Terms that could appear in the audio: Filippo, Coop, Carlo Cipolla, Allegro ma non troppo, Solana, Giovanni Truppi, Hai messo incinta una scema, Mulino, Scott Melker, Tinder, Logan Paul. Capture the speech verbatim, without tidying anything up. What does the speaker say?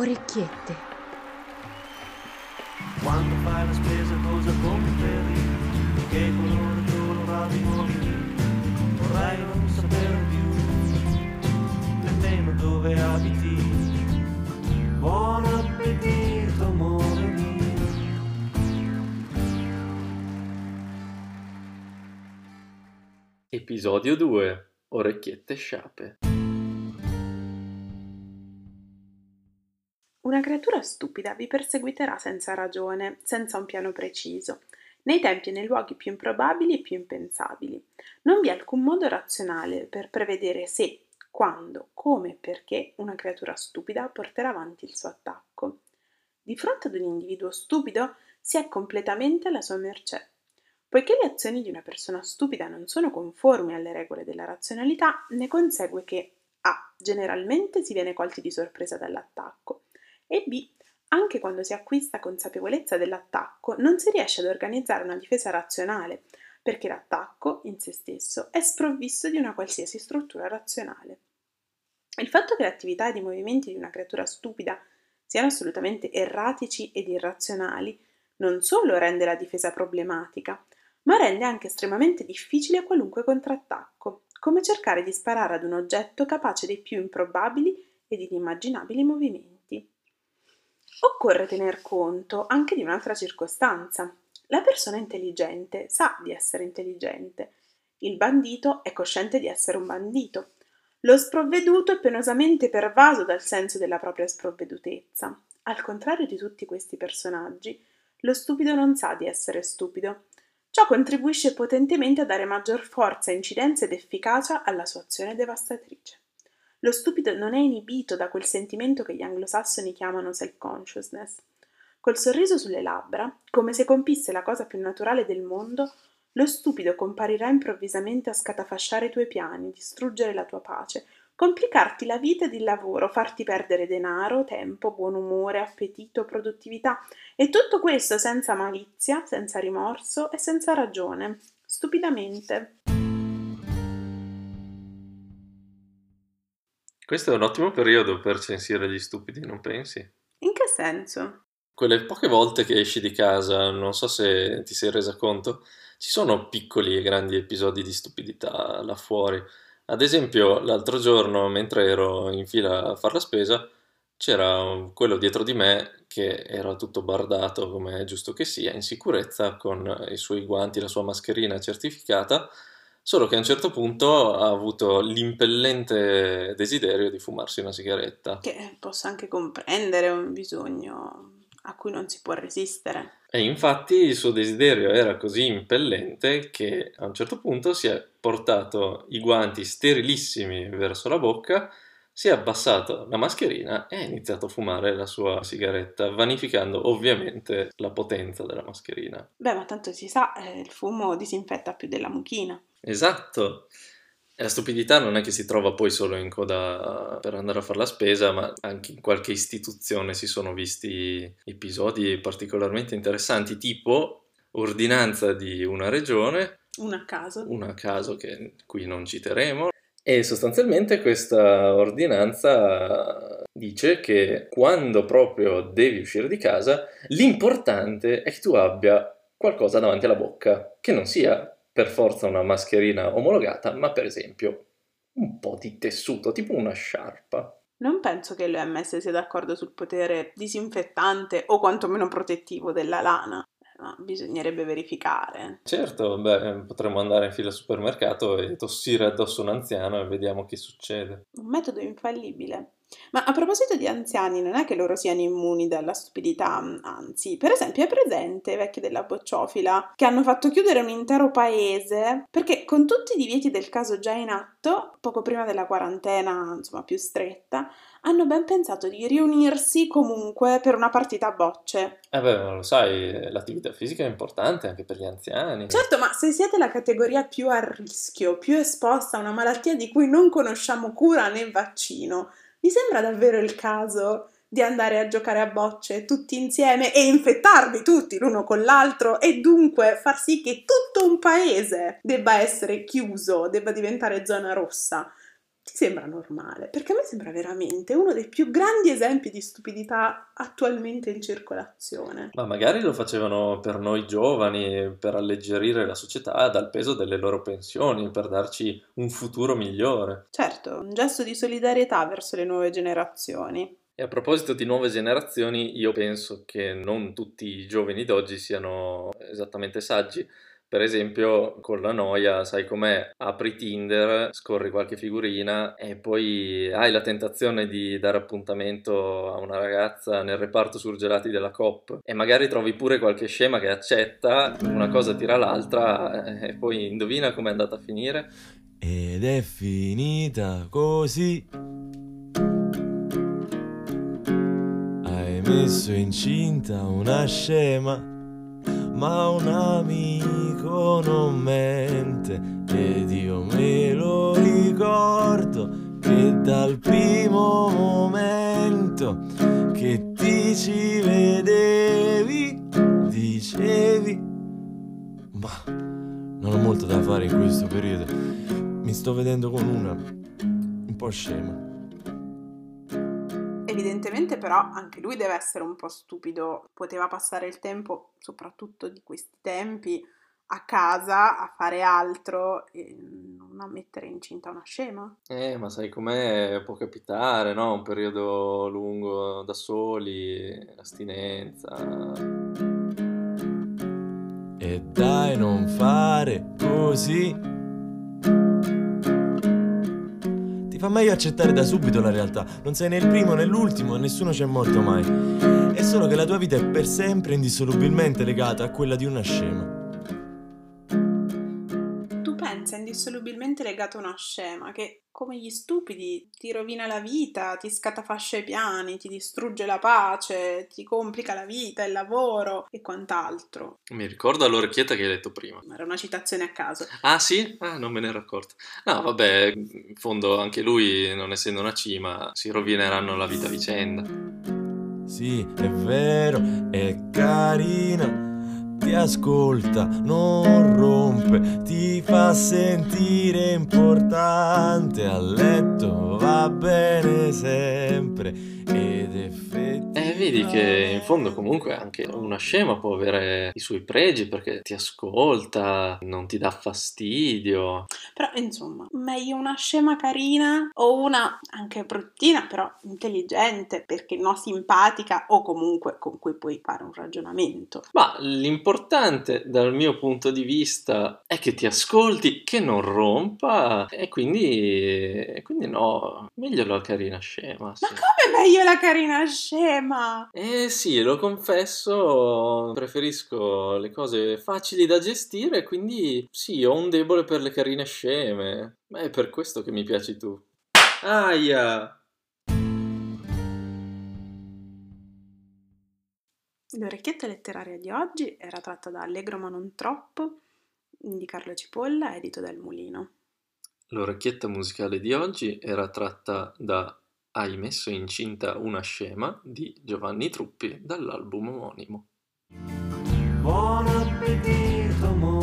orecchiette. Quando fai la spesa cosa compri? Che colore colorati i mobili? Vorrei non sapere più nemmeno dove abiti. Buon appetito, amore mio. Episodio due. Orecchiette sciape. Una creatura stupida vi perseguiterà senza ragione, senza un piano preciso, nei tempi e nei luoghi più improbabili e più impensabili. Non vi è alcun modo razionale per prevedere se, quando, come e perché una creatura stupida porterà avanti il suo attacco. Di fronte ad un individuo stupido si è completamente alla sua mercé. Poiché le azioni di una persona stupida non sono conformi alle regole della razionalità, ne consegue che a. generalmente si viene colti di sorpresa dall'attacco e b. anche quando si acquista consapevolezza dell'attacco non si riesce ad organizzare una difesa razionale, perché l'attacco in se stesso è sprovvisto di una qualsiasi struttura razionale. Il fatto che le attività ed i movimenti di una creatura stupida siano assolutamente erratici ed irrazionali non solo rende la difesa problematica, ma rende anche estremamente difficile qualunque contrattacco, come cercare di sparare ad un oggetto capace dei più improbabili ed inimmaginabili movimenti. Occorre tener conto anche di un'altra circostanza. La persona intelligente sa di essere intelligente, il bandito è cosciente di essere un bandito, lo sprovveduto è penosamente pervaso dal senso della propria sprovvedutezza. Al contrario di tutti questi personaggi, lo stupido non sa di essere stupido. Ciò contribuisce potentemente a dare maggior forza, incidenza ed efficacia alla sua azione devastatrice. Lo stupido non è inibito da quel sentimento che gli anglosassoni chiamano self-consciousness. Col sorriso sulle labbra, come se compisse la cosa più naturale del mondo, lo stupido comparirà improvvisamente a scatafasciare i tuoi piani, distruggere la tua pace, complicarti la vita ed il lavoro, farti perdere denaro, tempo, buon umore, appetito, produttività e tutto questo senza malizia, senza rimorso e senza ragione, stupidamente. Questo è un ottimo periodo per censire gli stupidi, non pensi? In che senso? Quelle poche volte che esci di casa, non so se ti sei resa conto, ci sono piccoli e grandi episodi di stupidità là fuori. Ad esempio, l'altro giorno, mentre ero in fila a fare la spesa, c'era quello dietro di me che era tutto bardato, come è giusto che sia, in sicurezza, con i suoi guanti, la sua mascherina certificata, solo che a un certo punto ha avuto l'impellente desiderio di fumarsi una sigaretta. Che posso anche comprendere, è un bisogno a cui non si può resistere. E infatti il suo desiderio era così impellente che a un certo punto si è portato i guanti sterilissimi verso la bocca, si è abbassato la mascherina e ha iniziato a fumare la sua sigaretta, vanificando ovviamente la potenza della mascherina. Beh, ma tanto si sa, il fumo disinfetta più della mucchina. Esatto! La stupidità non è che si trova poi solo in coda per andare a fare la spesa, ma anche in qualche istituzione si sono visti episodi particolarmente interessanti, tipo ordinanza di una regione. Una a caso. Una a caso, che qui non citeremo. E sostanzialmente questa ordinanza dice che quando proprio devi uscire di casa, l'importante è che tu abbia qualcosa davanti alla bocca, che non sia per forza una mascherina omologata, ma per esempio un po' di tessuto, tipo una sciarpa. Non penso che l'O M S sia d'accordo sul potere disinfettante o quantomeno protettivo della lana, ma bisognerebbe verificare. Certo, beh, potremmo andare in fila al supermercato e tossire addosso un anziano e vediamo che succede. Un metodo infallibile. Ma a proposito di anziani, non è che loro siano immuni dalla stupidità, anzi, per esempio è presente i vecchi della bocciofila che hanno fatto chiudere un intero paese perché con tutti i divieti del caso già in atto, poco prima della quarantena, insomma più stretta, hanno ben pensato di riunirsi comunque per una partita a bocce. Eh beh, ma lo sai, l'attività fisica è importante anche per gli anziani. Certo, ma se siete la categoria più a rischio, più esposta a una malattia di cui non conosciamo cura né vaccino, mi sembra davvero il caso di andare a giocare a bocce tutti insieme e infettarvi tutti l'uno con l'altro e dunque far sì che tutto un paese debba essere chiuso, debba diventare zona rossa. ti sembra normale? Perché a me sembra veramente uno dei più grandi esempi di stupidità attualmente in circolazione. Ma magari lo facevano per noi giovani, per alleggerire la società dal peso delle loro pensioni, per darci un futuro migliore. Certo, un gesto di solidarietà verso le nuove generazioni. E a proposito di nuove generazioni, io penso che non tutti i giovani d'oggi siano esattamente saggi. Per esempio, con la noia, sai com'è? Apri Tinder, scorri qualche figurina e poi hai la tentazione di dare appuntamento a una ragazza nel reparto surgelati della Coop e magari trovi pure qualche scema che accetta, una cosa tira l'altra e poi indovina com'è andata a finire. Ed è finita così. Hai messo incinta una scema. Ma un amico non mente ed io me lo ricordo che dal primo momento che ti ci vedevi dicevi: ma non ho molto da fare in questo periodo, mi sto vedendo con una un po' scema. Evidentemente però anche lui deve essere un po' stupido, poteva passare il tempo, soprattutto di questi tempi, a casa a fare altro e non a mettere incinta una scema. Eh, ma sai com'è? Può capitare, no? Un periodo lungo da soli, l'astinenza. E dai, non fare così. Fa meglio accettare da subito la realtà, non sei né il primo né l'ultimo e nessuno c'è morto mai. È solo che la tua vita è per sempre indissolubilmente legata a quella di una scema. Tu pensa indissolubilmente legata a una scema che, come gli stupidi, ti rovina la vita, ti scatafascia i piani, ti distrugge la pace, ti complica la vita, il lavoro e quant'altro. Mi ricordo l'orecchietta che hai letto prima. Era una citazione a caso. Ah sì? Ah, non me ne ero accorta. No, vabbè, in fondo anche lui, non essendo una cima, si rovineranno la vita a vicenda. Sì, è vero, è carina. Ti ascolta, non rompe, ti fa sentire importante. A letto va bene sempre ed effettivamente... Eh, vedi che in fondo comunque anche una scema può avere i suoi pregi perché ti ascolta, non ti dà fastidio. Però insomma, meglio una scema carina o una anche bruttina però intelligente, perché no simpatica o comunque con cui puoi fare un ragionamento. Ma l'importante L'importante dal mio punto di vista è che ti ascolti, che non rompa e quindi, e quindi no, meglio la carina scema. Sì. Ma come meglio la carina scema? Eh sì, lo confesso, preferisco le cose facili da gestire, quindi sì, ho un debole per le carine sceme, ma è per questo che mi piaci tu. Aia! L'orecchietta letteraria di oggi era tratta da Allegro ma non troppo di Carlo Cipolla, edito dal Mulino. L'orecchietta musicale di oggi era tratta da Hai messo incinta una scema di Giovanni Truppi dall'album omonimo. Buon appetito, amore.